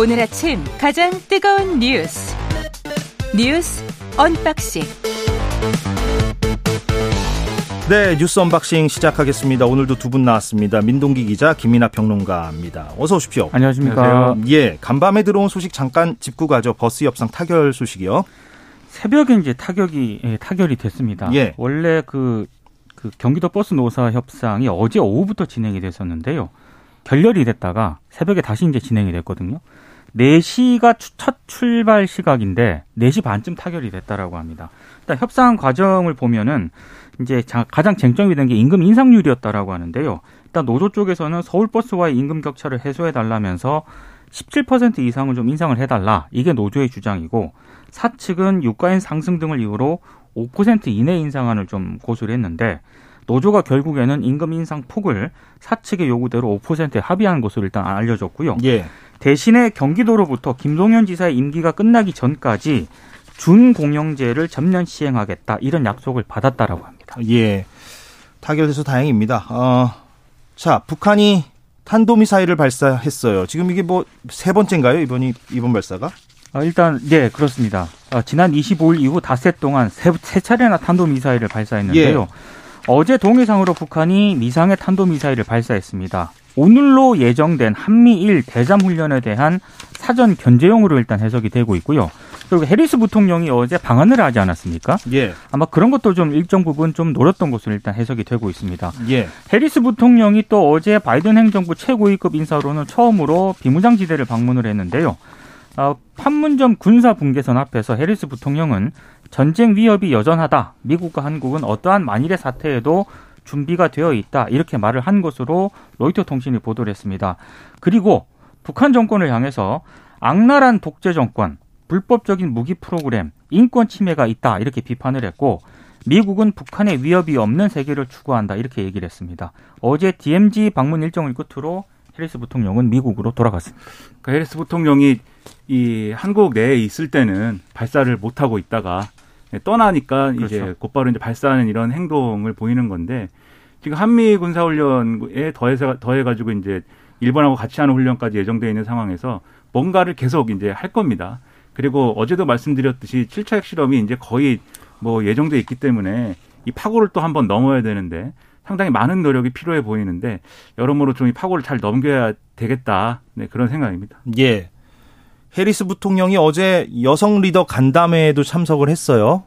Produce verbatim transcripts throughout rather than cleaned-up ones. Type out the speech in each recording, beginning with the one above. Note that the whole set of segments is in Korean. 오늘 아침 가장 뜨거운 뉴스 뉴스 언박싱. 네, 뉴스 언박싱 시작하겠습니다. 오늘도 두 분 나왔습니다. 민동기 기자, 김민하 평론가입니다. 어서 오십시오. 안녕하십니까. 안녕하세요. 예, 간밤에 들어온 소식 잠깐 짚고 가죠. 버스 협상 타결 소식이요. 새벽에 이제 타격이 예, 타결이 됐습니다. 예. 원래 그, 그 경기도 버스 노사 협상이 어제 오후부터 진행이 됐었는데요. 결렬이 됐다가 새벽에 다시 이제 진행이 됐거든요. 네 시가 첫 출발 시각인데 네 시 반쯤 타결이 됐다라고 합니다. 일단 협상 과정을 보면은 이제 가장 쟁점이 된 게 임금 인상률이었다라고 하는데요. 일단 노조 쪽에서는 서울버스와의 임금 격차를 해소해달라면서 십칠 퍼센트 이상을 좀 인상을 해달라. 이게 노조의 주장이고, 사측은 유가인 상승 등을 이유로 오 퍼센트 이내 인상안을 좀 고수를 했는데, 노조가 결국에는 임금 인상 폭을 사측의 요구대로 오 퍼센트에 합의한 것으로 일단 알려졌고요. 예. 대신에 경기도로부터 김동연 지사의 임기가 끝나기 전까지 준공영제를 전면 시행하겠다, 이런 약속을 받았다라고 합니다. 예, 타결돼서 다행입니다. 어, 자, 북한이 탄도미사일을 발사했어요. 지금 이게 뭐 세 번째인가요? 이번이 이번 발사가? 아, 일단 네, 그렇습니다. 아, 지난 이십오 일 이후 닷새 동안 세, 세 차례나 탄도미사일을 발사했는데요. 예. 어제 동해상으로 북한이 미상의 탄도미사일을 발사했습니다. 오늘로 예정된 한미일 대잠훈련에 대한 사전 견제용으로 일단 해석이 되고 있고요. 그리고 해리스 부통령이 어제 방한을 하지 않았습니까? 예. 아마 그런 것도 좀 일정 부분 좀 노렸던 것으로 일단 해석이 되고 있습니다. 예. 해리스 부통령이 또 어제 바이든 행정부 최고위급 인사로는 처음으로 비무장지대를 방문을 했는데요. 어, 판문점 군사분계선 앞에서 해리스 부통령은 전쟁 위협이 여전하다. 미국과 한국은 어떠한 만일의 사태에도 준비가 되어 있다. 이렇게 말을 한 것으로 로이터 통신이 보도를 했습니다. 그리고 북한 정권을 향해서 악랄한 독재 정권, 불법적인 무기 프로그램, 인권 침해가 있다. 이렇게 비판을 했고, 미국은 북한의 위협이 없는 세계를 추구한다. 이렇게 얘기를 했습니다. 어제 디엠지 방문 일정을 끝으로 해리스 부통령은 미국으로 돌아갔습니다. 그러니까 해리스 부통령이 이 한국 내에 있을 때는 발사를 못 하고 있다가 떠나니까 그렇죠. 이제 곧바로 이제 발사하는 이런 행동을 보이는 건데, 지금 한미 군사훈련에 더해서 더해가지고 이제 일본하고 같이 하는 훈련까지 예정되어 있는 상황에서 뭔가를 계속 이제 할 겁니다. 그리고 어제도 말씀드렸듯이 칠 차 핵실험이 이제 거의 뭐 예정되어 있기 때문에 이 파고를 또 한 번 넘어야 되는데 상당히 많은 노력이 필요해 보이는데, 여러모로 좀 이 파고를 잘 넘겨야 되겠다. 네, 그런 생각입니다. 예. 해리스 부통령이 어제 여성 리더 간담회에도 참석을 했어요.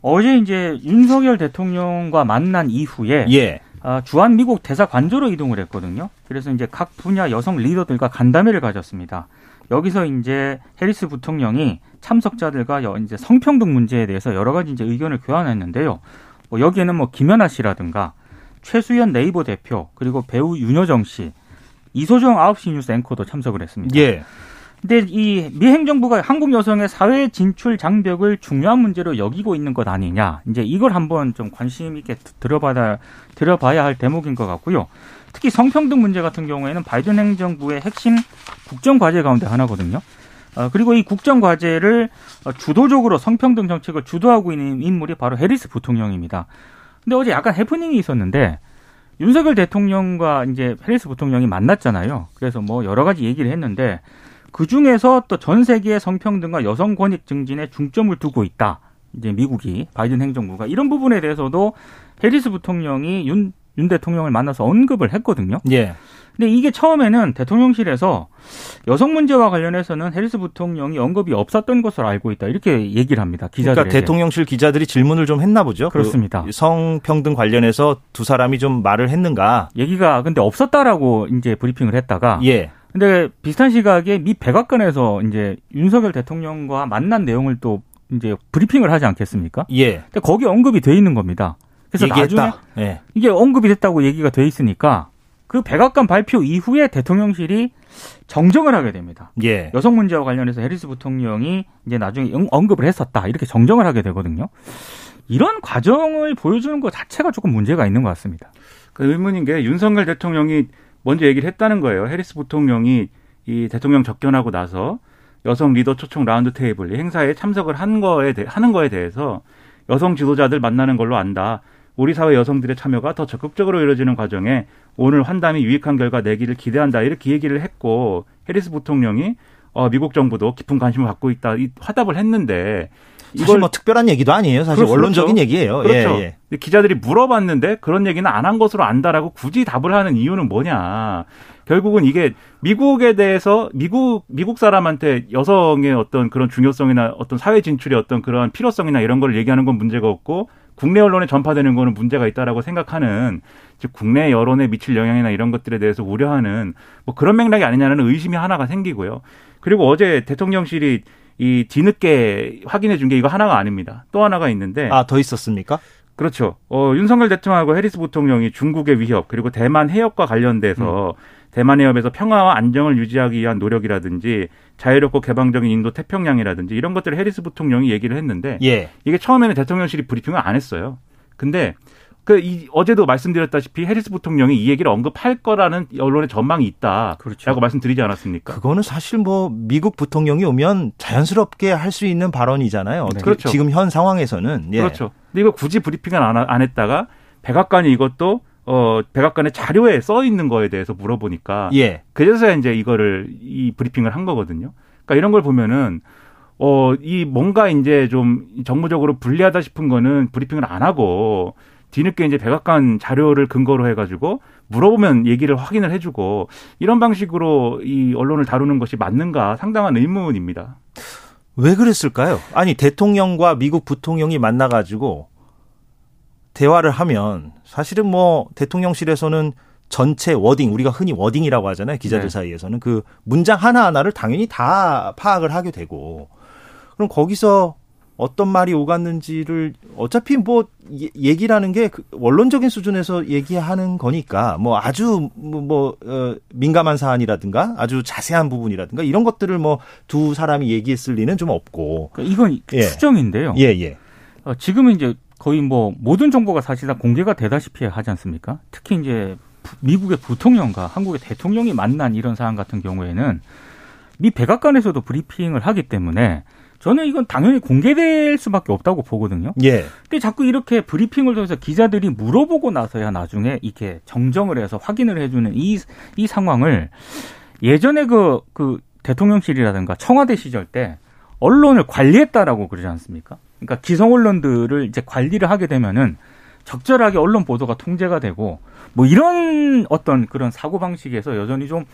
어제 이제 윤석열 대통령과 만난 이후에 예. 아, 주한 미국 대사관저로 이동을 했거든요. 그래서 이제 각 분야 여성 리더들과 간담회를 가졌습니다. 여기서 이제 해리스 부통령이 참석자들과 여, 이제 성평등 문제에 대해서 여러 가지 이제 의견을 교환했는데요. 뭐 여기에는 뭐 김연아 씨라든가 최수연 네이버 대표, 그리고 배우 윤여정 씨, 이소정 아홉 시 뉴스 앵커도 참석을 했습니다. 예. 근데 이 미 행정부가 한국 여성의 사회 진출 장벽을 중요한 문제로 여기고 있는 것 아니냐. 이제 이걸 한번 좀 관심 있게 들여봐야, 들여봐야 할 대목인 것 같고요. 특히 성평등 문제 같은 경우에는 바이든 행정부의 핵심 국정과제 가운데 하나거든요. 어, 그리고 이 국정과제를 주도적으로 성평등 정책을 주도하고 있는 인물이 바로 해리스 부통령입니다. 근데 어제 약간 해프닝이 있었는데, 윤석열 대통령과 이제 해리스 부통령이 만났잖아요. 그래서 뭐 여러 가지 얘기를 했는데, 그중에서 또 전 세계의 성평등과 여성 권익 증진에 중점을 두고 있다. 이제 미국이, 바이든 행정부가 이런 부분에 대해서도 해리스 부통령이 윤, 윤 대통령을 만나서 언급을 했거든요. 예. 근데 이게 처음에는 대통령실에서 여성 문제와 관련해서는 해리스 부통령이 언급이 없었던 것으로 알고 있다. 이렇게 얘기를 합니다. 기자들에게. 그러니까 대통령실 기자들이 질문을 좀 했나 보죠. 그렇습니다. 그 성평등 관련해서 두 사람이 좀 말을 했는가. 얘기가 근데 없었다라고 이제 브리핑을 했다가. 예. 근데 비슷한 시각에 미 백악관에서 이제 윤석열 대통령과 만난 내용을 또 이제 브리핑을 하지 않겠습니까? 예. 근데 거기 언급이 돼 있는 겁니다. 그래서 얘기했다. 나중에 예. 이게 언급이 됐다고 얘기가 돼 있으니까 그 백악관 발표 이후에 대통령실이 정정을 하게 됩니다. 예. 여성 문제와 관련해서 해리스 부통령이 이제 나중에 언급을 했었다. 이렇게 정정을 하게 되거든요. 이런 과정을 보여주는 것 자체가 조금 문제가 있는 것 같습니다. 그 의문인 게 윤석열 대통령이 먼저 얘기를 했다는 거예요. 해리스 부통령이 이 대통령 접견하고 나서 여성 리더 초청 라운드 테이블 행사에 참석을 한 거에 대, 하는 거에 대해서 여성 지도자들 만나는 걸로 안다. 우리 사회 여성들의 참여가 더 적극적으로 이루어지는 과정에 오늘 환담이 유익한 결과 내기를 기대한다. 이렇게 얘기를 했고, 해리스 부통령이 어, 미국 정부도 깊은 관심을 갖고 있다 이 화답을 했는데 사실 이걸 뭐 특별한 얘기도 아니에요. 사실 그렇죠. 원론적인 얘기예요. 그렇죠. 예, 예. 기자들이 물어봤는데 그런 얘기는 안 한 것으로 안다라고 굳이 답을 하는 이유는 뭐냐. 결국은 이게 미국에 대해서 미국 미국 사람한테 여성의 어떤 그런 중요성이나 어떤 사회 진출의 어떤 그런 필요성이나 이런 걸 얘기하는 건 문제가 없고 국내 언론에 전파되는 거는 문제가 있다라고 생각하는, 즉 국내 여론에 미칠 영향이나 이런 것들에 대해서 우려하는 뭐 그런 맥락이 아니냐는 의심이 하나가 생기고요. 그리고 어제 대통령실이 이 뒤늦게 확인해 준 게 이거 하나가 아닙니다. 또 하나가 있는데. 아, 더 있었습니까? 그렇죠. 어, 윤석열 대통령하고 해리스 부통령이 중국의 위협 그리고 대만 해협과 관련돼서 음. 대만 해협에서 평화와 안정을 유지하기 위한 노력이라든지 자유롭고 개방적인 인도 태평양이라든지 이런 것들을 해리스 부통령이 얘기를 했는데 예. 이게 처음에는 대통령실이 브리핑을 안 했어요. 근데 그 이, 어제도 말씀드렸다시피 해리스 부통령이 이 얘기를 언급할 거라는 언론의 전망이 있다라고 그렇죠. 말씀드리지 않았습니까? 그거는 사실 뭐 미국 부통령이 오면 자연스럽게 할 수 있는 발언이잖아요. 어떻게 네. 그렇죠. 지금 현 상황에서는. 예. 그렇죠. 근데 이거 굳이 브리핑을 안, 안 했다가 백악관이 이것도 어, 백악관의 자료에 써 있는 거에 대해서 물어보니까. 예. 그래서야 이제 이거를, 이 브리핑을 한 거거든요. 그러니까 이런 걸 보면은, 어, 이 뭔가 이제 좀 정무적으로 불리하다 싶은 거는 브리핑을 안 하고, 뒤늦게 이제 백악관 자료를 근거로 해가지고, 물어보면 얘기를 확인을 해주고, 이런 방식으로 이 언론을 다루는 것이 맞는가 상당한 의문입니다. 왜 그랬을까요? 아니, 대통령과 미국 부통령이 만나가지고, 대화를 하면 사실은 뭐 대통령실에서는 전체 워딩, 우리가 흔히 워딩이라고 하잖아요. 기자들 네. 사이에서는 그 문장 하나하나를 당연히 다 파악을 하게 되고 그럼 거기서 어떤 말이 오갔는지를 어차피 뭐 얘기라는 게 원론적인 수준에서 얘기하는 거니까 뭐 아주 뭐 민감한 사안이라든가 아주 자세한 부분이라든가 이런 것들을 뭐 두 사람이 얘기했을 리는 좀 없고. 이건 예. 추정인데요. 예, 예. 어, 지금은 이제 거의 뭐 모든 정보가 사실상 공개가 되다시피 하지 않습니까? 특히 이제 미국의 부통령과 한국의 대통령이 만난 이런 사안 같은 경우에는 미 백악관에서도 브리핑을 하기 때문에 저는 이건 당연히 공개될 수밖에 없다고 보거든요. 예. 근데 자꾸 이렇게 브리핑을 통해서 기자들이 물어보고 나서야 나중에 이렇게 정정을 해서 확인을 해주는 이, 이 상황을 예전에 그, 그 대통령실이라든가 청와대 시절 때 언론을 관리했다라고 그러지 않습니까? 그러니까 기성 언론들을 이제 관리를 하게 되면은 적절하게 언론 보도가 통제가 되고 뭐 이런 어떤 그런 사고 방식에서 여전히 좀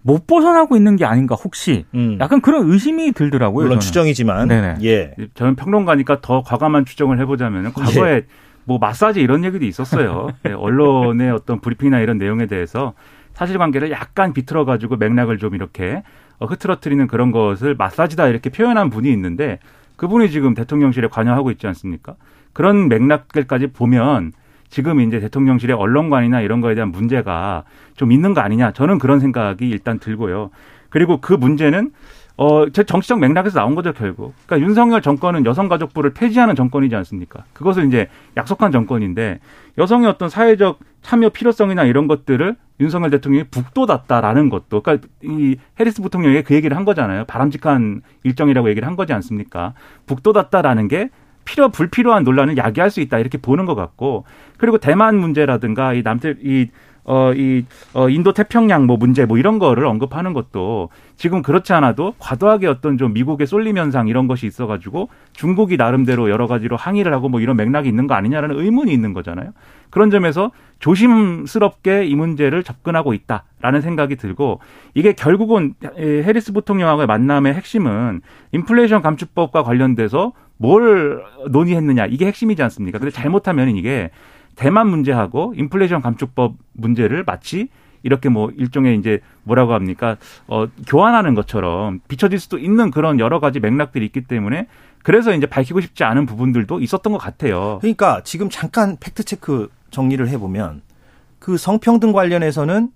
못 벗어나고 있는 게 아닌가 혹시 음. 약간 그런 의심이 들더라고요. 물론 저는. 추정이지만, 네네. 예, 저는 평론가니까 더 과감한 추정을 해보자면은 과거에 예. 뭐 마사지 이런 얘기도 있었어요. 네, 언론의 어떤 브리핑이나 이런 내용에 대해서 사실관계를 약간 비틀어 가지고 맥락을 좀 이렇게 흐트러뜨리는 그런 것을 마사지다 이렇게 표현한 분이 있는데. 그분이 지금 대통령실에 관여하고 있지 않습니까? 그런 맥락까지 보면 지금 이제 대통령실의 언론관이나 이런 거에 대한 문제가 좀 있는 거 아니냐. 저는 그런 생각이 일단 들고요. 그리고 그 문제는 어, 제 정치적 맥락에서 나온 거죠, 결국. 그러니까 윤석열 정권은 여성가족부를 폐지하는 정권이지 않습니까? 그것을 이제 약속한 정권인데 여성의 어떤 사회적 참여 필요성이나 이런 것들을 윤석열 대통령이 북돋았다라는 것도, 그러니까 이 해리스 부통령이 그 얘기를 한 거잖아요. 바람직한 일정이라고 얘기를 한 거지 않습니까? 북돋았다라는 게 필요 불필요한 논란을 야기할 수 있다 이렇게 보는 것 같고, 그리고 대만 문제라든가 이 남태 이 어, 이, 어, 인도 태평양 뭐 문제 뭐 이런 거를 언급하는 것도 지금 그렇지 않아도 과도하게 어떤 좀 미국의 쏠림 현상 이런 것이 있어가지고 중국이 나름대로 여러 가지로 항의를 하고 뭐 이런 맥락이 있는 거 아니냐라는 의문이 있는 거잖아요. 그런 점에서 조심스럽게 이 문제를 접근하고 있다라는 생각이 들고, 이게 결국은 해리스 부통령하고의 만남의 핵심은 인플레이션 감축법과 관련돼서 뭘 논의했느냐 이게 핵심이지 않습니까? 근데 잘못하면 이게 대만 문제하고 인플레이션 감축법 문제를 마치 이렇게 뭐 일종의 이제 뭐라고 합니까? 어, 교환하는 것처럼 비춰질 수도 있는 그런 여러 가지 맥락들이 있기 때문에 그래서 이제 밝히고 싶지 않은 부분들도 있었던 것 같아요. 그러니까 지금 잠깐 팩트체크 정리를 해보면 그 성평등 관련해서는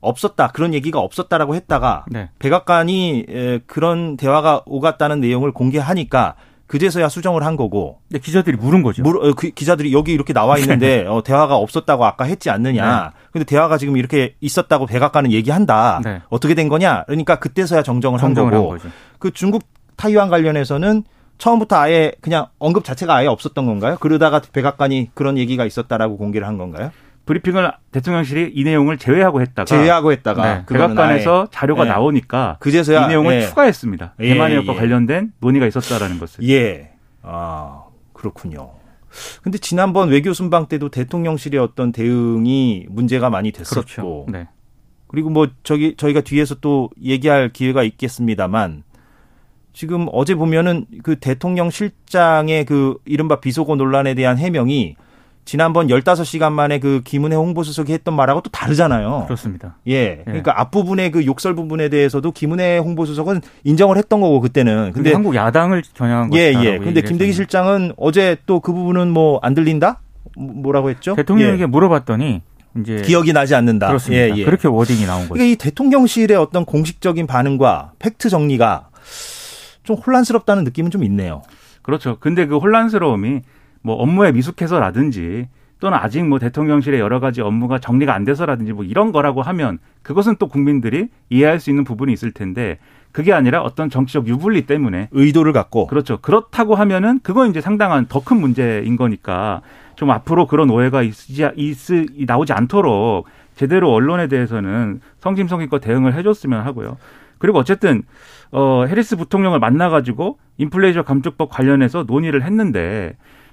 없었다. 그런 얘기가 없었다라고 했다가 네. 백악관이 그런 대화가 오갔다는 내용을 공개하니까 그제서야 수정을 한 거고. 근데 기자들이 물은 거죠. 물, 그 기자들이 여기 이렇게 나와 있는데 어, 대화가 없었다고 아까 했지 않느냐. 네. 근데 대화가 지금 이렇게 있었다고 백악관은 얘기한다. 네. 어떻게 된 거냐. 그러니까 그때서야 정정을, 정정을 한 거고. 한 그 중국 타이완 관련해서는 처음부터 아예 그냥 언급 자체가 아예 없었던 건가요? 그러다가 백악관이 그런 얘기가 있었다라고 공개를 한 건가요? 브리핑을 대통령실이 이 내용을 제외하고 했다가 제외하고 했다가 네. 백악관에서 자료가 예. 나오니까 그제서야 이 내용을 예. 추가했습니다. 예. 대만의 역과 예. 관련된 논의가 있었다라는 것을. 예. 아, 그렇군요. 근데 지난번 외교 순방 때도 대통령실의 어떤 대응이 문제가 많이 됐었고. 그렇죠. 네. 그리고 뭐 저기 저희가 뒤에서 또 얘기할 기회가 있겠습니다만 지금 어제 보면은 그 대통령 실장의 그 이른바 비속어 논란에 대한 해명이 지난번 열다섯 시간 만에 그 김은혜 홍보수석이 했던 말하고 또 다르잖아요. 그렇습니다. 예. 그러니까 예. 앞부분의 그 욕설 부분에 대해서도 김은혜 홍보수석은 인정을 했던 거고, 그때는. 근데 한국 야당을 겨냥한 거죠. 예, 예. 근데 김대기 했잖아요. 실장은 어제 또 그 부분은 뭐 안 들린다? 뭐라고 했죠? 대통령에게 예. 물어봤더니 이제 기억이 나지 않는다. 그렇습니다. 예, 예. 그렇게 워딩이 나온 거죠. 그러니까 이 대통령실의 어떤 공식적인 반응과 팩트 정리가 좀 혼란스럽다는 느낌은 좀 있네요. 그렇죠. 근데 그 혼란스러움이 뭐 업무에 미숙해서라든지 또는 아직 뭐 대통령실의 여러 가지 업무가 정리가 안 돼서라든지 뭐 이런 거라고 하면 그것은 또 국민들이 이해할 수 있는 부분이 있을 텐데 그게 아니라 어떤 정치적 유불리 때문에 의도를 갖고 그렇죠. 그렇다고 하면은 그건 이제 상당한 더 큰 문제인 거니까 좀 앞으로 그런 오해가 있으, 있으, 나오지 않도록 제대로 언론에 대해서는 성심성의껏 대응을 해줬으면 하고요. 그리고 어쨌든 어, 해리스 부통령을 만나가지고 인플레이션 감축법 관련해서 논의를 했는데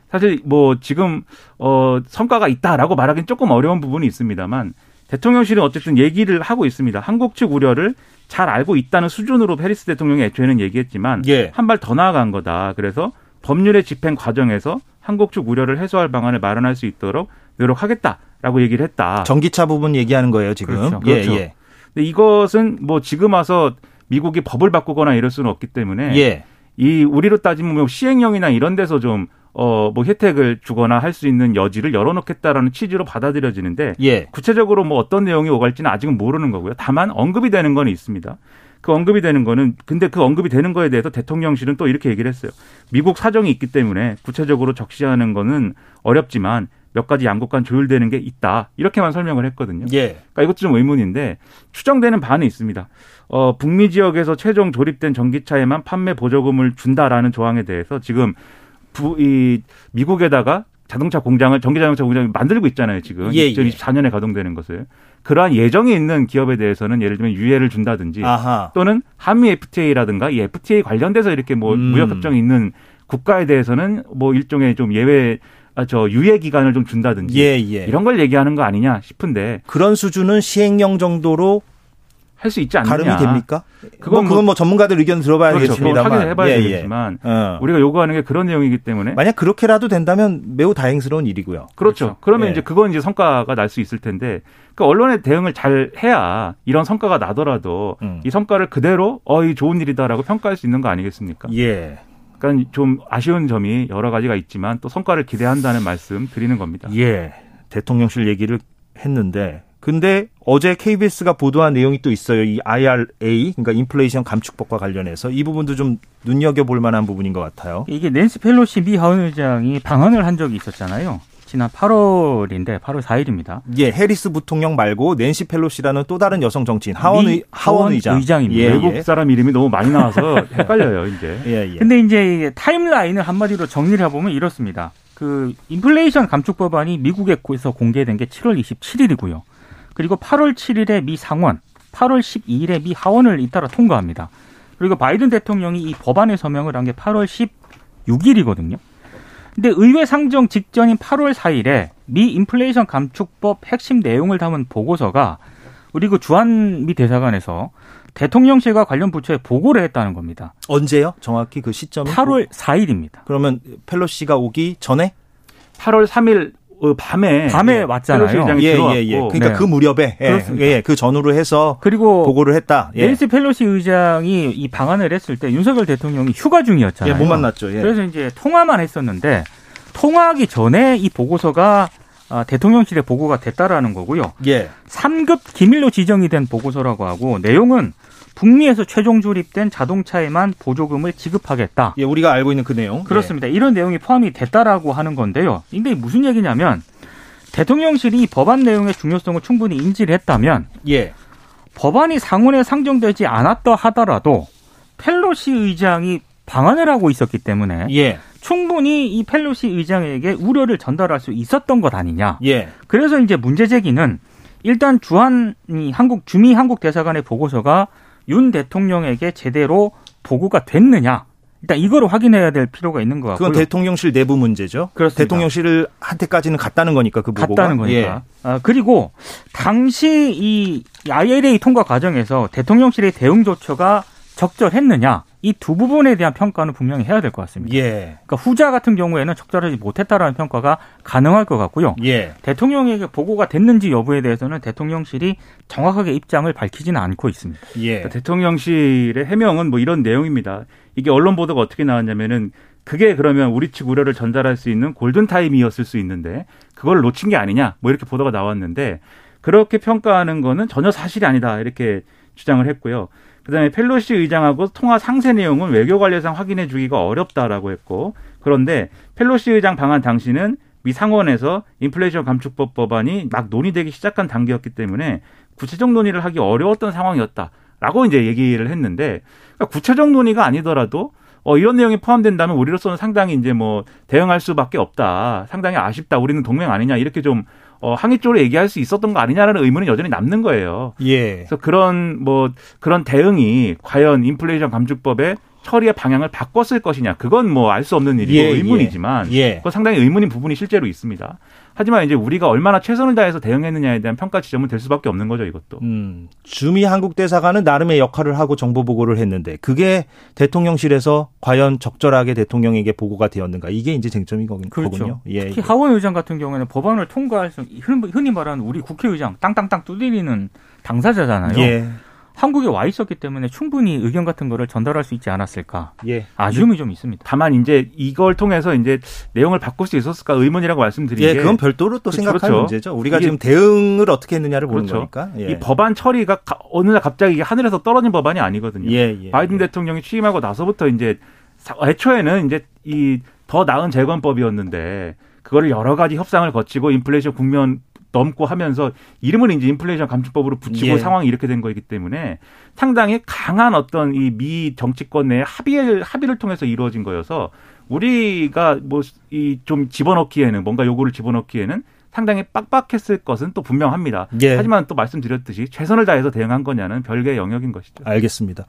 사실 뭐 지금 어, 성과가 있다라고 말하기는 조금 어려운 부분이 있습니다만 대통령실은 어쨌든 얘기를 하고 있습니다. 한국 측 우려를 잘 알고 있다는 수준으로 해리스 대통령이 애초에는 얘기했지만 예. 한 발 더 나아간 거다. 그래서 법률의 집행 과정에서 한국 측 우려를 해소할 방안을 마련할 수 있도록 노력하겠다라고 얘기를 했다. 전기차 부분 얘기하는 거예요, 지금. 그렇죠. 그렇죠. 예, 예. 근데 이것은 뭐 지금 와서 미국이 법을 바꾸거나 이럴 수는 없기 때문에 예. 이 우리로 따지면 뭐 시행령이나 이런 데서 좀 어, 뭐 혜택을 주거나 할 수 있는 여지를 열어놓겠다라는 취지로 받아들여지는데 예. 구체적으로 뭐 어떤 내용이 오갈지는 아직은 모르는 거고요. 다만 언급이 되는 건 있습니다. 그 언급이 되는 거는 근데 그 언급이 되는 거에 대해서 대통령실은 또 이렇게 얘기를 했어요. 미국 사정이 있기 때문에 구체적으로 적시하는 거는 어렵지만 몇 가지 양국 간 조율되는 게 있다. 이렇게만 설명을 했거든요. 예. 그러니까 이것도 좀 의문인데 추정되는 바는 있습니다. 어, 북미 지역에서 최종 조립된 전기차에만 판매 보조금을 준다라는 조항에 대해서 지금 부, 이, 미국에다가 자동차 공장을, 전기자동차 공장을 만들고 있잖아요, 지금. 예, 이천이십사 년에 예. 가동되는 것을. 그러한 예정이 있는 기업에 대해서는 예를 들면 유예를 준다든지 아하. 또는 한미 에프티에이라든가 이 에프티에이 관련돼서 이렇게 뭐 음. 무역협정이 있는 국가에 대해서는 뭐 일종의 좀 예외, 아, 저 유예 기간을 좀 준다든지 예, 예. 이런 걸 얘기하는 거 아니냐 싶은데 그런 수준은 시행령 정도로 할 수 있지 않느냐. 가름이 됩니까? 그건 뭐, 그건 뭐 전문가들 의견 들어봐야겠습니다만. 그렇죠. 확인해봐야 예, 되겠지만 예. 어. 우리가 요구하는 게 그런 내용이기 때문에 만약 그렇게라도 된다면 매우 다행스러운 일이고요. 그렇죠. 그렇죠. 그러면 예. 이제 그건 이제 성과가 날 수 있을 텐데 그러니까 언론의 대응을 잘 해야 이런 성과가 나더라도 음. 이 성과를 그대로 어, 이 좋은 일이다라고 평가할 수 있는 거 아니겠습니까? 예. 그러니까 좀 아쉬운 점이 여러 가지가 있지만 또 성과를 기대한다는 말씀 드리는 겁니다. 예. 대통령실 얘기를 했는데. 근데 어제 케이비에스가 보도한 내용이 또 있어요. 이 아이알에이, 그러니까 인플레이션 감축법과 관련해서 이 부분도 좀 눈여겨볼 만한 부분인 것 같아요. 이게 낸시 펠로시 미 하원의장이 방언을 한 적이 있었잖아요. 지난 팔월인데 팔월 사일입니다. 예, 해리스 부통령 말고 낸시 펠로시라는 또 다른 여성 정치인 하원의 하원의장 의장입니다. 예, 외국 사람 이름이 너무 많이 나와서 헷갈려요, 이제. 예, 예. 근데 이제 타임라인을 한마디로 정리를 해보면 이렇습니다. 그 인플레이션 감축법안이 미국에서 공개된 게 칠월 이십칠일이고요. 그리고 팔월 칠일에 미 상원, 팔월 십이일에 미 하원을 잇따라 통과합니다. 그리고 바이든 대통령이 이 법안에 서명을 한 게 팔월 십육일이거든요. 근데 의회 상정 직전인 팔월 사일에 미 인플레이션 감축법 핵심 내용을 담은 보고서가 우리 그 주한미 대사관에서 대통령실과 관련 부처에 보고를 했다는 겁니다. 언제요? 정확히 그 시점은? 팔월 사일입니다. 그러면 펠로시가 오기 전에? 팔월 삼일. 밤에 밤에 예. 왔잖아요. 예, 예, 예. 그러니까 네. 그 무렵에 예, 예, 그 전후로 해서 그리고 보고를 했다. 예. 낸시 펠로시 의장이 이 방안을 했을 때 윤석열 대통령이 휴가 중이었잖아요. 예, 못 만났죠. 예. 그래서 이제 통화만 했었는데 통화하기 전에 이 보고서가 아, 대통령실의 보고가 됐다라는 거고요. 예. 삼급 기밀로 지정이 된 보고서라고 하고 내용은 북미에서 최종 조립된 자동차에만 보조금을 지급하겠다. 예, 우리가 알고 있는 그 내용. 그렇습니다. 예. 이런 내용이 포함이 됐다라고 하는 건데요. 근데 무슨 얘기냐면 대통령실이 법안 내용의 중요성을 충분히 인지를 했다면 예. 법안이 상원에 상정되지 않았다 하더라도 펠로시 의장이 방한을 하고 있었기 때문에 예. 충분히 이 펠로시 의장에게 우려를 전달할 수 있었던 것 아니냐. 예. 그래서 이제 문제 제기는 일단 주한이 한국 주미 한국 대사관의 보고서가 윤 대통령에게 제대로 보고가 됐느냐. 일단 이거를 확인해야 될 필요가 있는 것 같고요. 그건 대통령실 내부 문제죠. 그렇습니다. 대통령실 한테까지는 갔다는 거니까 그 보고가. 갔다는 거니까. 예. 아, 그리고 당시 이 아이엘에이 통과 과정에서 대통령실의 대응 조처가 적절했느냐. 이 두 부분에 대한 평가는 분명히 해야 될 것 같습니다. 예. 그러니까 후자 같은 경우에는 적절하지 못했다라는 평가가 가능할 것 같고요. 예. 대통령에게 보고가 됐는지 여부에 대해서는 대통령실이 정확하게 입장을 밝히지는 않고 있습니다. 예. 그러니까 대통령실의 해명은 뭐 이런 내용입니다. 이게 언론 보도가 어떻게 나왔냐면은 그게 그러면 우리 측 우려를 전달할 수 있는 골든타임이었을 수 있는데 그걸 놓친 게 아니냐 뭐 이렇게 보도가 나왔는데 그렇게 평가하는 거는 전혀 사실이 아니다 이렇게 주장을 했고요. 그다음에 펠로시 의장하고 통화 상세 내용은 외교관례상 확인해 주기가 어렵다라고 했고 그런데 펠로시 의장 방한 당시는 미 상원에서 인플레이션 감축법 법안이 막 논의되기 시작한 단계였기 때문에 구체적 논의를 하기 어려웠던 상황이었다라고 이제 얘기를 했는데 그러니까 구체적 논의가 아니더라도 어, 이런 내용이 포함된다면 우리로서는 상당히 이제 뭐 대응할 수밖에 없다. 상당히 아쉽다. 우리는 동맹 아니냐 이렇게 좀 어, 항의 쪽으로 얘기할 수 있었던 거 아니냐라는 의문은 여전히 남는 거예요. 예. 그래서 그런 뭐 그런 대응이 과연 인플레이션 감축법의 처리의 방향을 바꿨을 것이냐 그건 뭐 알 수 없는 일이고 예, 의문이지만 예. 그건 상당히 의문인 부분이 실제로 있습니다. 하지만 이제 우리가 얼마나 최선을 다해서 대응했느냐에 대한 평가 지점은 될 수밖에 없는 거죠, 이것도. 음, 주미 한국 대사관은 나름의 역할을 하고 정보 보고를 했는데 그게 대통령실에서 과연 적절하게 대통령에게 보고가 되었는가 이게 이제 쟁점인 거군요. 그렇죠. 예, 특히 하원 의장 같은 경우에는 법안을 통과할 수 흔히 말하는 우리 국회의장 땅땅땅 두드리는 당사자잖아요. 예. 한국에 와 있었기 때문에 충분히 의견 같은 거를 전달할 수 있지 않았을까. 예. 아쉬움이 좀 있습니다. 다만 이제 이걸 통해서 이제 내용을 바꿀 수 있었을까 의문이라고 말씀드린 예, 게. 그건 별도로 또 생각할 그렇죠. 문제죠. 우리가 지금 대응을 어떻게 했느냐를 보는 그렇죠. 거니까. 예. 이 법안 처리가 어느 날 갑자기 하늘에서 떨어진 법안이 아니거든요. 예, 예, 바이든 예. 대통령이 취임하고 나서부터 이제 애초에는 이제 이 더 나은 재건법이었는데 그거를 여러 가지 협상을 거치고 인플레이션 국면 넘고 하면서 이름을 이제 인플레이션 감축법으로 붙이고 예. 상황이 이렇게 된 거이기 때문에 상당히 강한 어떤 이 미 정치권 내 합의를 합의를 통해서 이루어진 거여서 우리가 뭐 이 좀 집어넣기에는 뭔가 요구를 집어넣기에는 상당히 빡빡했을 것은 또 분명합니다. 예. 하지만 또 말씀드렸듯이 최선을 다해서 대응한 거냐는 별개의 영역인 것이죠. 알겠습니다.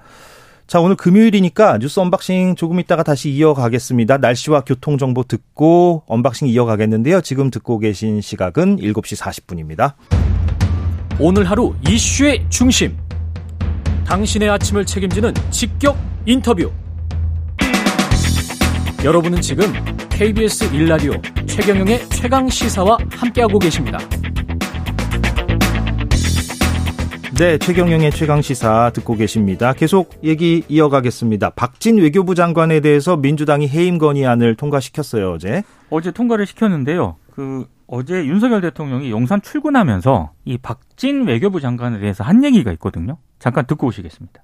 자, 오늘 금요일이니까 뉴스 언박싱 조금 있다가 다시 이어가겠습니다. 날씨와 교통정보 듣고 언박싱 이어가겠는데요. 지금 듣고 계신 시각은 일곱 시 사십 분입니다. 오늘 하루 이슈의 중심. 당신의 아침을 책임지는 직격 인터뷰. 여러분은 지금 케이비에스 일 라디오 최경영의 최강 시사와 함께하고 계십니다. 네, 최경영의 최강시사 듣고 계십니다. 계속 얘기 이어가겠습니다. 박진 외교부 장관에 대해서 민주당이 해임 건의안을 통과시켰어요, 어제. 어제 통과를 시켰는데요. 그 어제 윤석열 대통령이 용산 출근하면서 이 박진 외교부 장관에 대해서 한 얘기가 있거든요. 잠깐 듣고 오시겠습니다.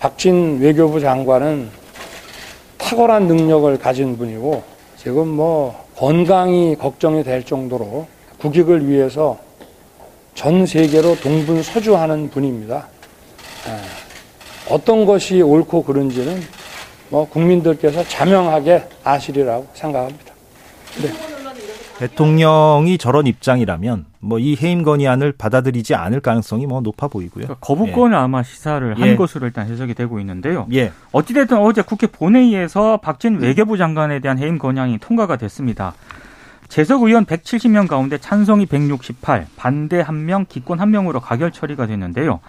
박진 외교부 장관은 탁월한 능력을 가진 분이고 지금 뭐 건강이 걱정이 될 정도로 국익을 위해서 전 세계로 동분서주하는 분입니다. 어떤 것이 옳고 그른지는 뭐 국민들께서 자명하게 아시리라고 생각합니다. 네. 대통령이 저런 입장이라면 뭐 이 해임 건의안을 받아들이지 않을 가능성이 뭐 높아 보이고요. 그러니까 거부권을 예. 아마 시사를 한 예. 것으로 일단 해석이 되고 있는데요. 예. 어찌됐든 어제 국회 본회의에서 박진 외교부 장관에 대한 해임 건의안이 통과가 됐습니다. 재석 의원 백칠십 명 가운데 찬성이 백육십팔, 반대 한 명, 기권 한 명으로 가결 처리가 됐는데요.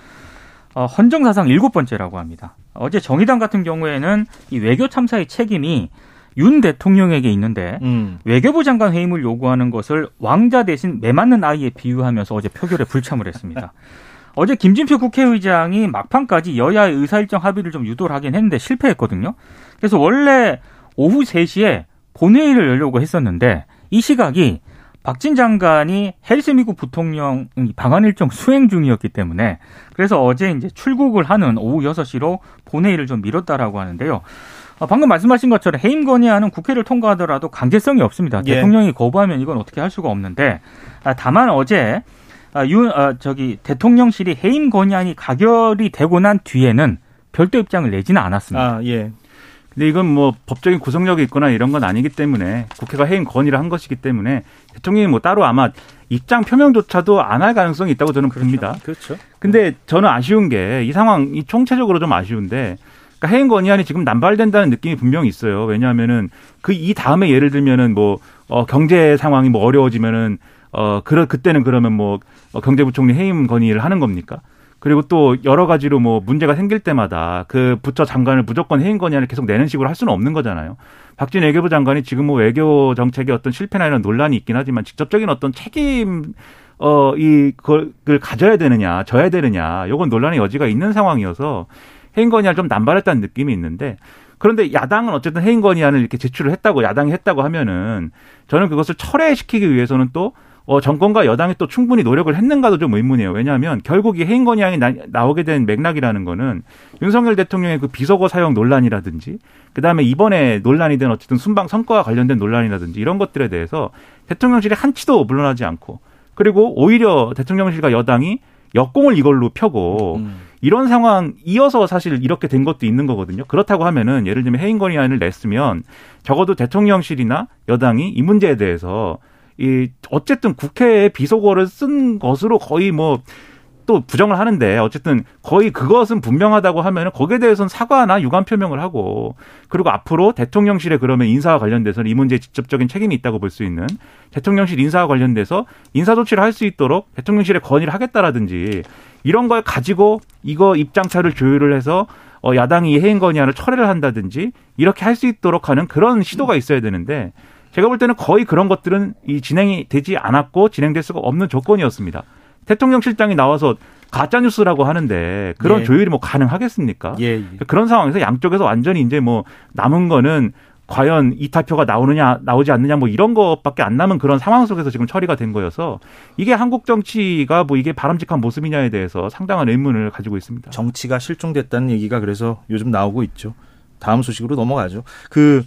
어, 헌정 사상 일곱 번째라고 합니다. 어제 정의당 같은 경우에는 이 외교 참사의 책임이 윤 대통령에게 있는데 음. 외교부 장관 해임을 요구하는 것을 왕자 대신 매맞는 아이에 비유하면서 어제 표결에 불참을 했습니다. 어제 김진표 국회의장이 막판까지 여야의 의사일정 합의를 좀 유도를 하긴 했는데 실패했거든요. 그래서 원래 오후 세 시에 본회의를 열려고 했었는데 이 시각이 박진 장관이 해리스 미국 부통령 방한 일정 수행 중이었기 때문에 그래서 어제 이제 출국을 하는 오후 여섯 시로 본회의를 좀 미뤘다라고 하는데요. 방금 말씀하신 것처럼 해임 건의안은 국회를 통과하더라도 강제성이 없습니다. 예. 대통령이 거부하면 이건 어떻게 할 수가 없는데 다만 어제 윤 저기 대통령실이 해임 건의안이 가결이 되고 난 뒤에는 별도 입장을 내지는 않았습니다. 아, 예. 근데 이건 뭐 법적인 구속력이 있거나 이런 건 아니기 때문에 국회가 해임 건의를 한 것이기 때문에 대통령이 뭐 따로 아마 입장 표명조차도 안 할 가능성이 있다고 저는 그렇죠. 봅니다. 그렇죠. 근데 저는 아쉬운 게 이 상황이 총체적으로 좀 아쉬운데 그러니까 해임 건의안이 지금 남발된다는 느낌이 분명히 있어요. 왜냐하면은 그 이 다음에 예를 들면은 뭐 어 경제 상황이 뭐 어려워지면은 어 그러 그때는 그러면 뭐 경제부총리 해임 건의를 하는 겁니까? 그리고 또 여러 가지로 뭐 문제가 생길 때마다 그 부처 장관을 무조건 해임 건의안을 계속 내는 식으로 할 수는 없는 거잖아요. 박진 외교부 장관이 지금 뭐 외교 정책의 어떤 실패나 이런 논란이 있긴 하지만 직접적인 어떤 책임 어 이 그걸 가져야 되느냐, 져야 되느냐, 요건 논란의 여지가 있는 상황이어서 해임 건의안을 좀 남발했다는 느낌이 있는데. 그런데 야당은 어쨌든 해임 건의안을 이렇게 제출을 했다고 야당이 했다고 하면은 저는 그것을 철회시키기 위해서는 또 어, 정권과 여당이 또 충분히 노력을 했는가도 좀 의문이에요. 왜냐하면 결국 이 해임 건의안이 나, 나오게 된 맥락이라는 거는 윤석열 대통령의 그 비서고 사용 논란이라든지 그다음에 이번에 논란이 된 어쨌든 순방 성과와 관련된 논란이라든지 이런 것들에 대해서 대통령실이 한치도 물러나지 않고 그리고 오히려 대통령실과 여당이 역공을 이걸로 펴고 음. 이런 상황 이어서 사실 이렇게 된 것도 있는 거거든요. 그렇다고 하면은 예를 들면 해임 건의안을 냈으면 적어도 대통령실이나 여당이 이 문제에 대해서 이 어쨌든 국회에 비속어를 쓴 것으로 거의 뭐 또 부정을 하는데 어쨌든 거의 그것은 분명하다고 하면은 거기에 대해서는 사과나 유감 표명을 하고 그리고 앞으로 대통령실에 그러면 인사와 관련돼서는 이 문제에 직접적인 책임이 있다고 볼 수 있는 대통령실 인사와 관련돼서 인사 조치를 할 수 있도록 대통령실에 건의를 하겠다라든지 이런 걸 가지고 이거 입장차를 조율을 해서 야당이 해임 건의안을 철회를 한다든지 이렇게 할 수 있도록 하는 그런 시도가 있어야 되는데 제가 볼 때는 거의 그런 것들은 이 진행이 되지 않았고 진행될 수가 없는 조건이었습니다. 대통령 실장이 나와서 가짜뉴스라고 하는데 그런 예. 조율이 뭐 가능하겠습니까? 예, 예. 그런 상황에서 양쪽에서 완전히 이제 뭐 남은 거는 과연 이탈표가 나오느냐, 나오지 않느냐 뭐 이런 것밖에 안 남은 그런 상황 속에서 지금 처리가 된 거여서 이게 한국 정치가 뭐 이게 바람직한 모습이냐에 대해서 상당한 의문을 가지고 있습니다. 정치가 실종됐다는 얘기가 그래서 요즘 나오고 있죠. 다음 소식으로 넘어가죠. 그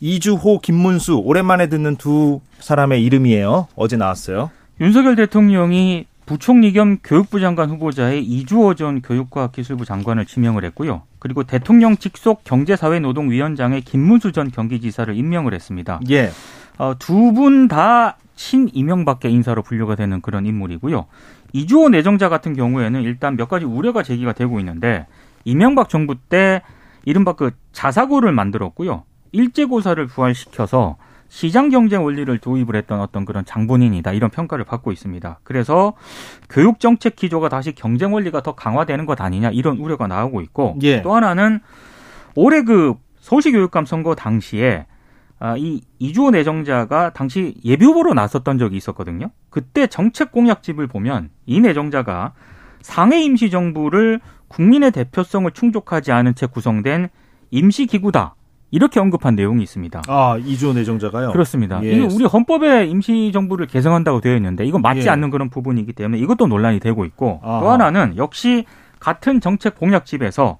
이주호, 김문수 오랜만에 듣는 두 사람의 이름이에요. 어제 나왔어요. 윤석열 대통령이 부총리 겸 교육부 장관 후보자의 이주호 전 교육과학기술부 장관을 지명을 했고요. 그리고 대통령 직속 경제사회노동위원장의 김문수 전 경기지사를 임명을 했습니다. 예. 어, 두 분 다 친 이명박계 인사로 분류가 되는 그런 인물이고요. 이주호 내정자 같은 경우에는 일단 몇 가지 우려가 제기가 되고 있는데 이명박 정부 때 이른바 그 자사고를 만들었고요. 일제고사를 부활시켜서 시장 경쟁 원리를 도입을 했던 어떤 그런 장본인이다. 이런 평가를 받고 있습니다. 그래서 교육 정책 기조가 다시 경쟁 원리가 더 강화되는 것 아니냐 이런 우려가 나오고 있고 예. 또 하나는 올해 그 서울시 교육감 선거 당시에 이 이주호 내정자가 당시 예비후보로 나섰던 적이 있었거든요. 그때 정책 공약집을 보면 이 내정자가 상해 임시정부를 국민의 대표성을 충족하지 않은 채 구성된 임시기구다. 이렇게 언급한 내용이 있습니다. 아, 이주호 내정자가요? 그렇습니다. 예. 이게 우리 헌법에 임시정부를 개성한다고 되어 있는데 이건 맞지 예. 않는 그런 부분이기 때문에 이것도 논란이 되고 있고 아하. 또 하나는 역시 같은 정책 공약집에서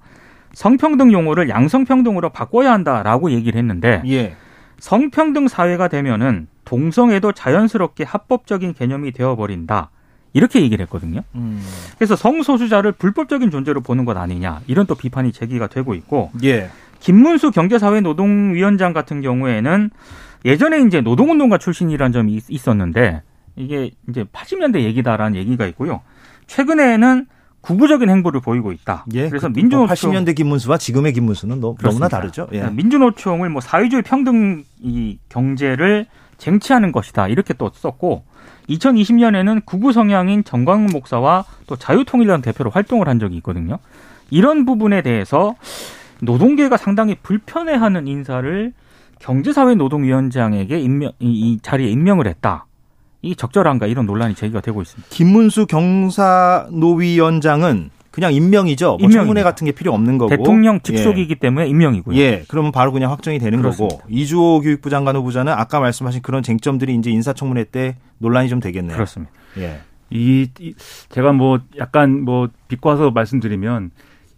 성평등 용어를 양성평등으로 바꿔야 한다라고 얘기를 했는데 예. 성평등 사회가 되면은 동성애도 자연스럽게 합법적인 개념이 되어버린다. 이렇게 얘기를 했거든요. 음. 그래서 성소수자를 불법적인 존재로 보는 것 아니냐. 이런 또 비판이 제기가 되고 있고 예. 김문수 경제사회노동위원장 같은 경우에는 예전에 이제 노동운동가 출신이라는 점이 있었는데 이게 이제 팔십 년대 얘기다라는 얘기가 있고요. 최근에는 구구적인 행보를 보이고 있다. 예, 그래서 그, 민주노총 팔십 년대 김문수와 지금의 김문수는 너, 너무나 다르죠. 예. 민주노총을 뭐 사회주의 평등 이 경제를 쟁취하는 것이다 이렇게 또 썼고 이천이십 년에는 구구 성향인 정광훈 목사와 또 자유통일당 대표로 활동을 한 적이 있거든요. 이런 부분에 대해서. 노동계가 상당히 불편해하는 인사를 경제사회노동위원장에게 임명, 이, 이 자리에 임명을 했다. 이게 적절한가 이런 논란이 제기가 되고 있습니다. 김문수 경사노위원장은 그냥 임명이죠. 뭐 청문회 같은 게 필요 없는 거고. 대통령 직속이기 예. 때문에 임명이고요. 예, 그러면 바로 그냥 확정이 되는 그렇습니다. 거고. 이주호 교육부 장관 후보자는 아까 말씀하신 그런 쟁점들이 이제 인사청문회 때 논란이 좀 되겠네요. 그렇습니다. 예, 이, 이 제가 뭐 약간 뭐 비꼬아서 말씀드리면.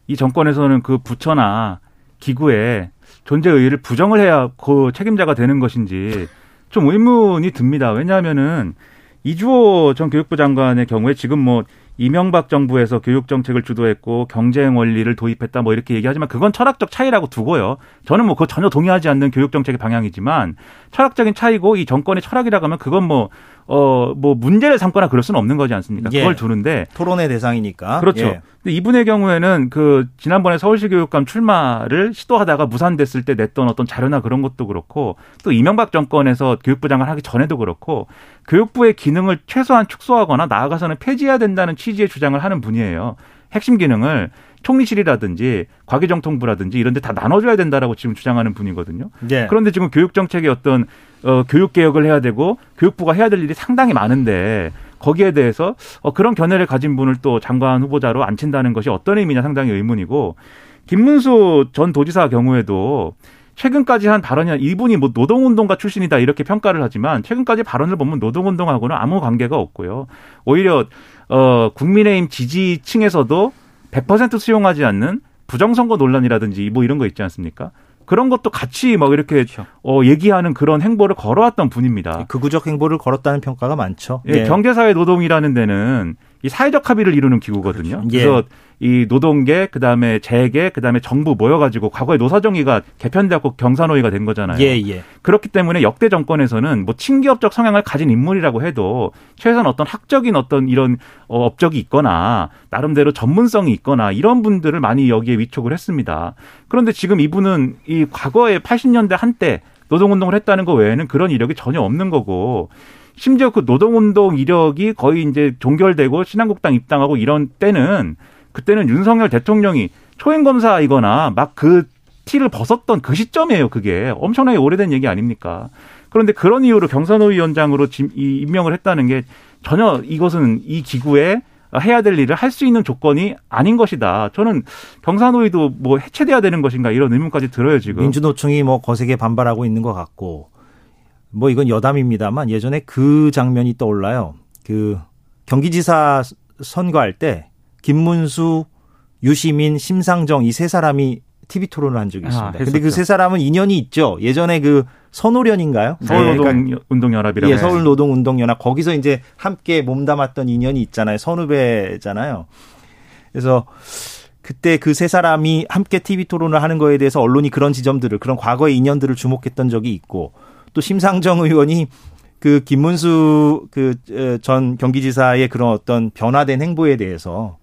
이 정권에서는 그 부처나 기구의 존재 의의를 부정을 해야 그 책임자가 되는 것인지 좀 의문이 듭니다. 왜냐하면은 이주호 전 교육부 장관의 경우에 지금 뭐 이명박 정부에서 교육정책을 주도했고 경쟁 원리를 도입했다 뭐 이렇게 얘기하지만 그건 철학적 차이라고 두고요. 저는 뭐 그거 전혀 동의하지 않는 교육정책의 방향이지만 철학적인 차이고 이 정권의 철학이라고 하면 그건 뭐 어, 뭐 문제를 삼거나 그럴 수는 없는 거지 않습니까? 예. 그걸 두는데. 토론의 대상이니까. 그렇죠. 예. 근데 이분의 경우에는 그 지난번에 서울시 교육감 출마를 시도하다가 무산됐을 때 냈던 어떤 자료나 그런 것도 그렇고 또 이명박 정권에서 교육부 장관 하기 전에도 그렇고 교육부의 기능을 최소한 축소하거나 나아가서는 폐지해야 된다는 취지의 주장을 하는 분이에요. 핵심 기능을 총리실이라든지 과기정통부라든지 이런 데 다 나눠줘야 된다라고 지금 주장하는 분이거든요. 예. 그런데 지금 교육정책의 어떤 어, 교육개혁을 해야 되고 교육부가 해야 될 일이 상당히 많은데 거기에 대해서 어, 그런 견해를 가진 분을 또 장관 후보자로 앉힌다는 것이 어떤 의미냐 상당히 의문이고 김문수 전 도지사 경우에도 최근까지 한 발언이 이분이 뭐 노동운동가 출신이다 이렇게 평가를 하지만 최근까지 발언을 보면 노동운동하고는 아무 관계가 없고요. 오히려 어, 국민의힘 지지층에서도 백 퍼센트 수용하지 않는 부정선거 논란이라든지 뭐 이런 거 있지 않습니까? 그런 것도 같이 막 이렇게 그렇죠. 어, 얘기하는 그런 행보를 걸어왔던 분입니다. 극우적 행보를 걸었다는 평가가 많죠. 예, 예. 경제사회 노동이라는 데는 이 사회적 합의를 이루는 기구거든요. 그렇죠. 예. 그래서 이 노동계, 그다음에 재계, 그다음에 정부 모여가지고 과거에 노사정의가 개편되고 경사노의가 된 거잖아요. 예, 예. 그렇기 때문에 역대 정권에서는 뭐 친기업적 성향을 가진 인물이라고 해도 최소한 어떤 학적인 어떤 이런 어, 업적이 있거나 나름대로 전문성이 있거나 이런 분들을 많이 여기에 위촉을 했습니다. 그런데 지금 이분은 이 과거에 팔십 년대 한때 노동운동을 했다는 거 외에는 그런 이력이 전혀 없는 거고 심지어 그 노동운동 이력이 거의 이제 종결되고 신한국당 입당하고 이런 때는 그때는 윤석열 대통령이 초임검사이거나 막 그 티를 벗었던 그 시점이에요. 그게 엄청나게 오래된 얘기 아닙니까? 그런데 그런 이유로 경선호위원장으로 임명을 했다는 게 전혀 이것은 이 기구에 해야 될 일을 할 수 있는 조건이 아닌 것이다. 저는 경사노위도 뭐 해체돼야 되는 것인가 이런 의문까지 들어요 지금. 민주노총이 뭐 거세게 반발하고 있는 것 같고 뭐 이건 여담입니다만 예전에 그 장면이 떠올라요. 그 경기지사 선거할 때 김문수, 유시민, 심상정 이 세 사람이 티비 토론을 한 적이 있습니다. 그런데 아, 그 세 사람은 인연이 있죠. 예전에 그 선호련인가요? 서울노동운동연합이라고. 네. 예, 서울노동운동연합. 거기서 이제 함께 몸담았던 인연이 있잖아요. 선후배잖아요. 그래서 그때 그 세 사람이 함께 티비 토론을 하는 거에 대해서 언론이 그런 지점들을, 그런 과거의 인연들을 주목했던 적이 있고 또 심상정 의원이 그 김문수 그 전 경기지사의 그런 어떤 변화된 행보에 대해서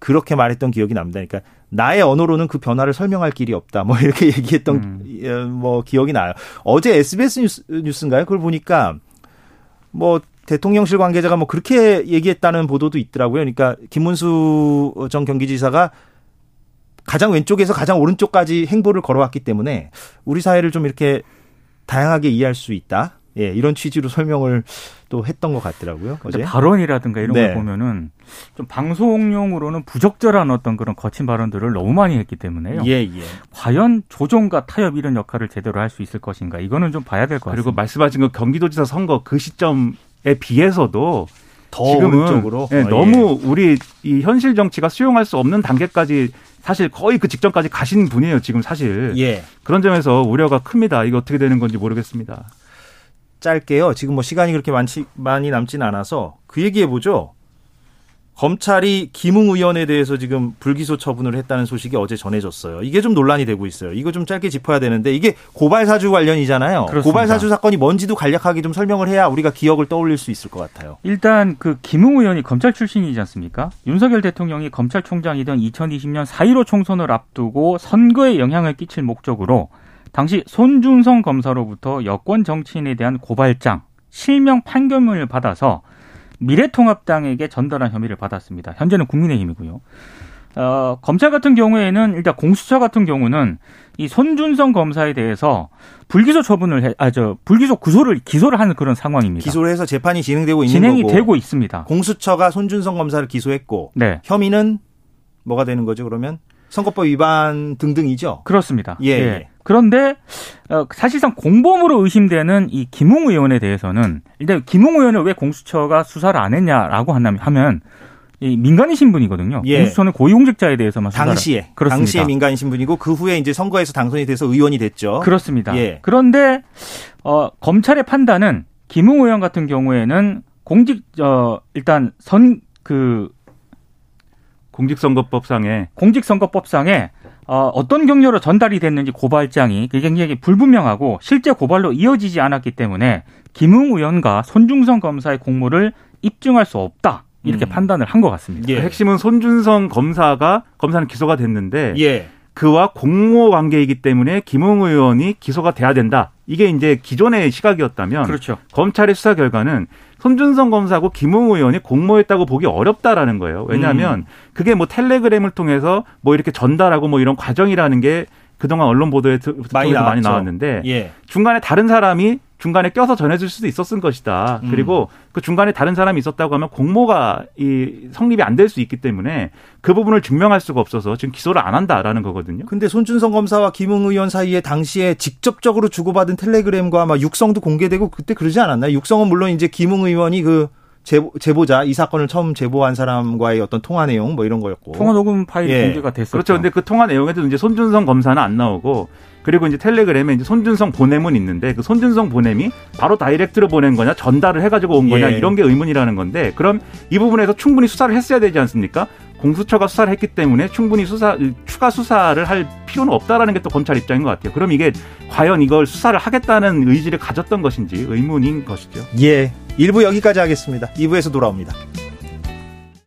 그렇게 말했던 기억이 납니다. 그러니까 나의 언어로는 그 변화를 설명할 길이 없다. 뭐 이렇게 얘기했던 음. 뭐 기억이 나요. 어제 에스비에스 뉴스, 뉴스인가요? 그걸 보니까 뭐 대통령실 관계자가 뭐 그렇게 얘기했다는 보도도 있더라고요. 그러니까 김문수 전 경기지사가 가장 왼쪽에서 가장 오른쪽까지 행보를 걸어왔기 때문에 우리 사회를 좀 이렇게 다양하게 이해할 수 있다. 예, 이런 취지로 설명을 또 했던 것 같더라고요. 어제. 발언이라든가 이런 네. 걸 보면은 좀 방송용으로는 부적절한 어떤 그런 거친 발언들을 너무 많이 했기 때문에요. 예, 예. 과연 조정과 타협 이런 역할을 제대로 할 수 있을 것인가 이거는 좀 봐야 될 것 같습니다. 그리고 말씀하신 그 경기도지사 선거 그 시점에 비해서도 더 지금은 예, 아, 너무 예. 우리 이 현실 정치가 수용할 수 없는 단계까지 사실 거의 그 직전까지 가신 분이에요. 지금 사실 예. 그런 점에서 우려가 큽니다. 이거 어떻게 되는 건지 모르겠습니다. 짧게요. 지금 뭐 시간이 그렇게 많지, 많이 남진 않아서 그 얘기해보죠. 검찰이 김웅 의원에 대해서 지금 불기소 처분을 했다는 소식이 어제 전해졌어요. 이게 좀 논란이 되고 있어요. 이거 좀 짧게 짚어야 되는데 이게 고발사주 관련이잖아요. 그렇습니다. 고발사주 사건이 뭔지도 간략하게 좀 설명을 해야 우리가 기억을 떠올릴 수 있을 것 같아요. 일단 그 김웅 의원이 검찰 출신이지 않습니까? 윤석열 대통령이 검찰총장이던 이천이십 년 사 일오 총선을 앞두고 선거에 영향을 끼칠 목적으로 당시 손준성 검사로부터 여권 정치인에 대한 고발장, 실명 판결문을 받아서 미래통합당에게 전달한 혐의를 받았습니다. 현재는 국민의힘이고요. 어, 검찰 같은 경우에는 일단 공수처 같은 경우는 이 손준성 검사에 대해서 불기소 처분을 해, 아, 저 불기소 구소를 기소를 하는 그런 상황입니다. 기소를 해서 재판이 진행되고 있는 진행이 거고. 진행이 되고 있습니다. 공수처가 손준성 검사를 기소했고 네. 혐의는 뭐가 되는 거죠? 그러면 선거법 위반 등등이죠. 그렇습니다. 예. 예. 그런데 사실상 공범으로 의심되는 이 김웅 의원에 대해서는 일단 김웅 의원을 왜 공수처가 수사를 안 했냐라고 하면 이 민간인 신분이거든요. 예. 공수처는 고위공직자에 대해서만 수사를. 당시에. 그렇습니다. 당시에 민간인 신분이고 그 후에 이제 선거에서 당선이 돼서 의원이 됐죠. 그렇습니다. 예. 그런데 어, 검찰의 판단은 김웅 의원 같은 경우에는 공직 어, 일단 선 그 공직선거법상에 공직선거법상에 어, 어떤 경로로 전달이 됐는지 고발장이 굉장히 불분명하고 실제 고발로 이어지지 않았기 때문에 김웅 의원과 손준성 검사의 공모를 입증할 수 없다. 이렇게 음. 판단을 한 것 같습니다. 예. 그 핵심은 손준성 검사가 검사는 기소가 됐는데 예. 그와 공모 관계이기 때문에 김웅 의원이 기소가 돼야 된다. 이게 이제 기존의 시각이었다면 그렇죠. 검찰의 수사 결과는 손준성 검사하고 김웅 의원이 공모했다고 보기 어렵다라는 거예요. 왜냐하면 음. 그게 뭐 텔레그램을 통해서 뭐 이렇게 전달하고 뭐 이런 과정이라는 게 그동안 언론 보도에 많이, 많이 나왔는데 예. 중간에 다른 사람이 중간에 껴서 전해줄 수도 있었을 것이다. 음. 그리고 그 중간에 다른 사람이 있었다고 하면 공모가 이 성립이 안 될 수 있기 때문에 그 부분을 증명할 수가 없어서 지금 기소를 안 한다라는 거거든요. 근데 손준성 검사와 김웅 의원 사이에 당시에 직접적으로 주고받은 텔레그램과 아마 육성도 공개되고 그때 그러지 않았나요? 육성은 물론 이제 김웅 의원이 그 제보, 제보자 이 사건을 처음 제보한 사람과의 어떤 통화 내용 뭐 이런 거였고 통화 녹음 파일이 예. 공개가 됐었죠. 그렇죠. 근데 그 통화 내용에도 이제 손준성 검사는 안 나오고 그리고 이제 텔레그램에 이제 손준성 보냄은 있는데 그 손준성 보냄이 바로 다이렉트로 보낸 거냐 전달을 해가지고 온 거냐 예. 이런 게 의문이라는 건데 그럼 이 부분에서 충분히 수사를 했어야 되지 않습니까? 공수처가 수사를 했기 때문에 충분히 수사 추가 수사를 할 필요는 없다라는 게 또 검찰 입장인 것 같아요. 그럼 이게 과연 이걸 수사를 하겠다는 의지를 가졌던 것인지 의문인 것이죠. 예. 일 부 여기까지 하겠습니다. 이 부에서 돌아옵니다.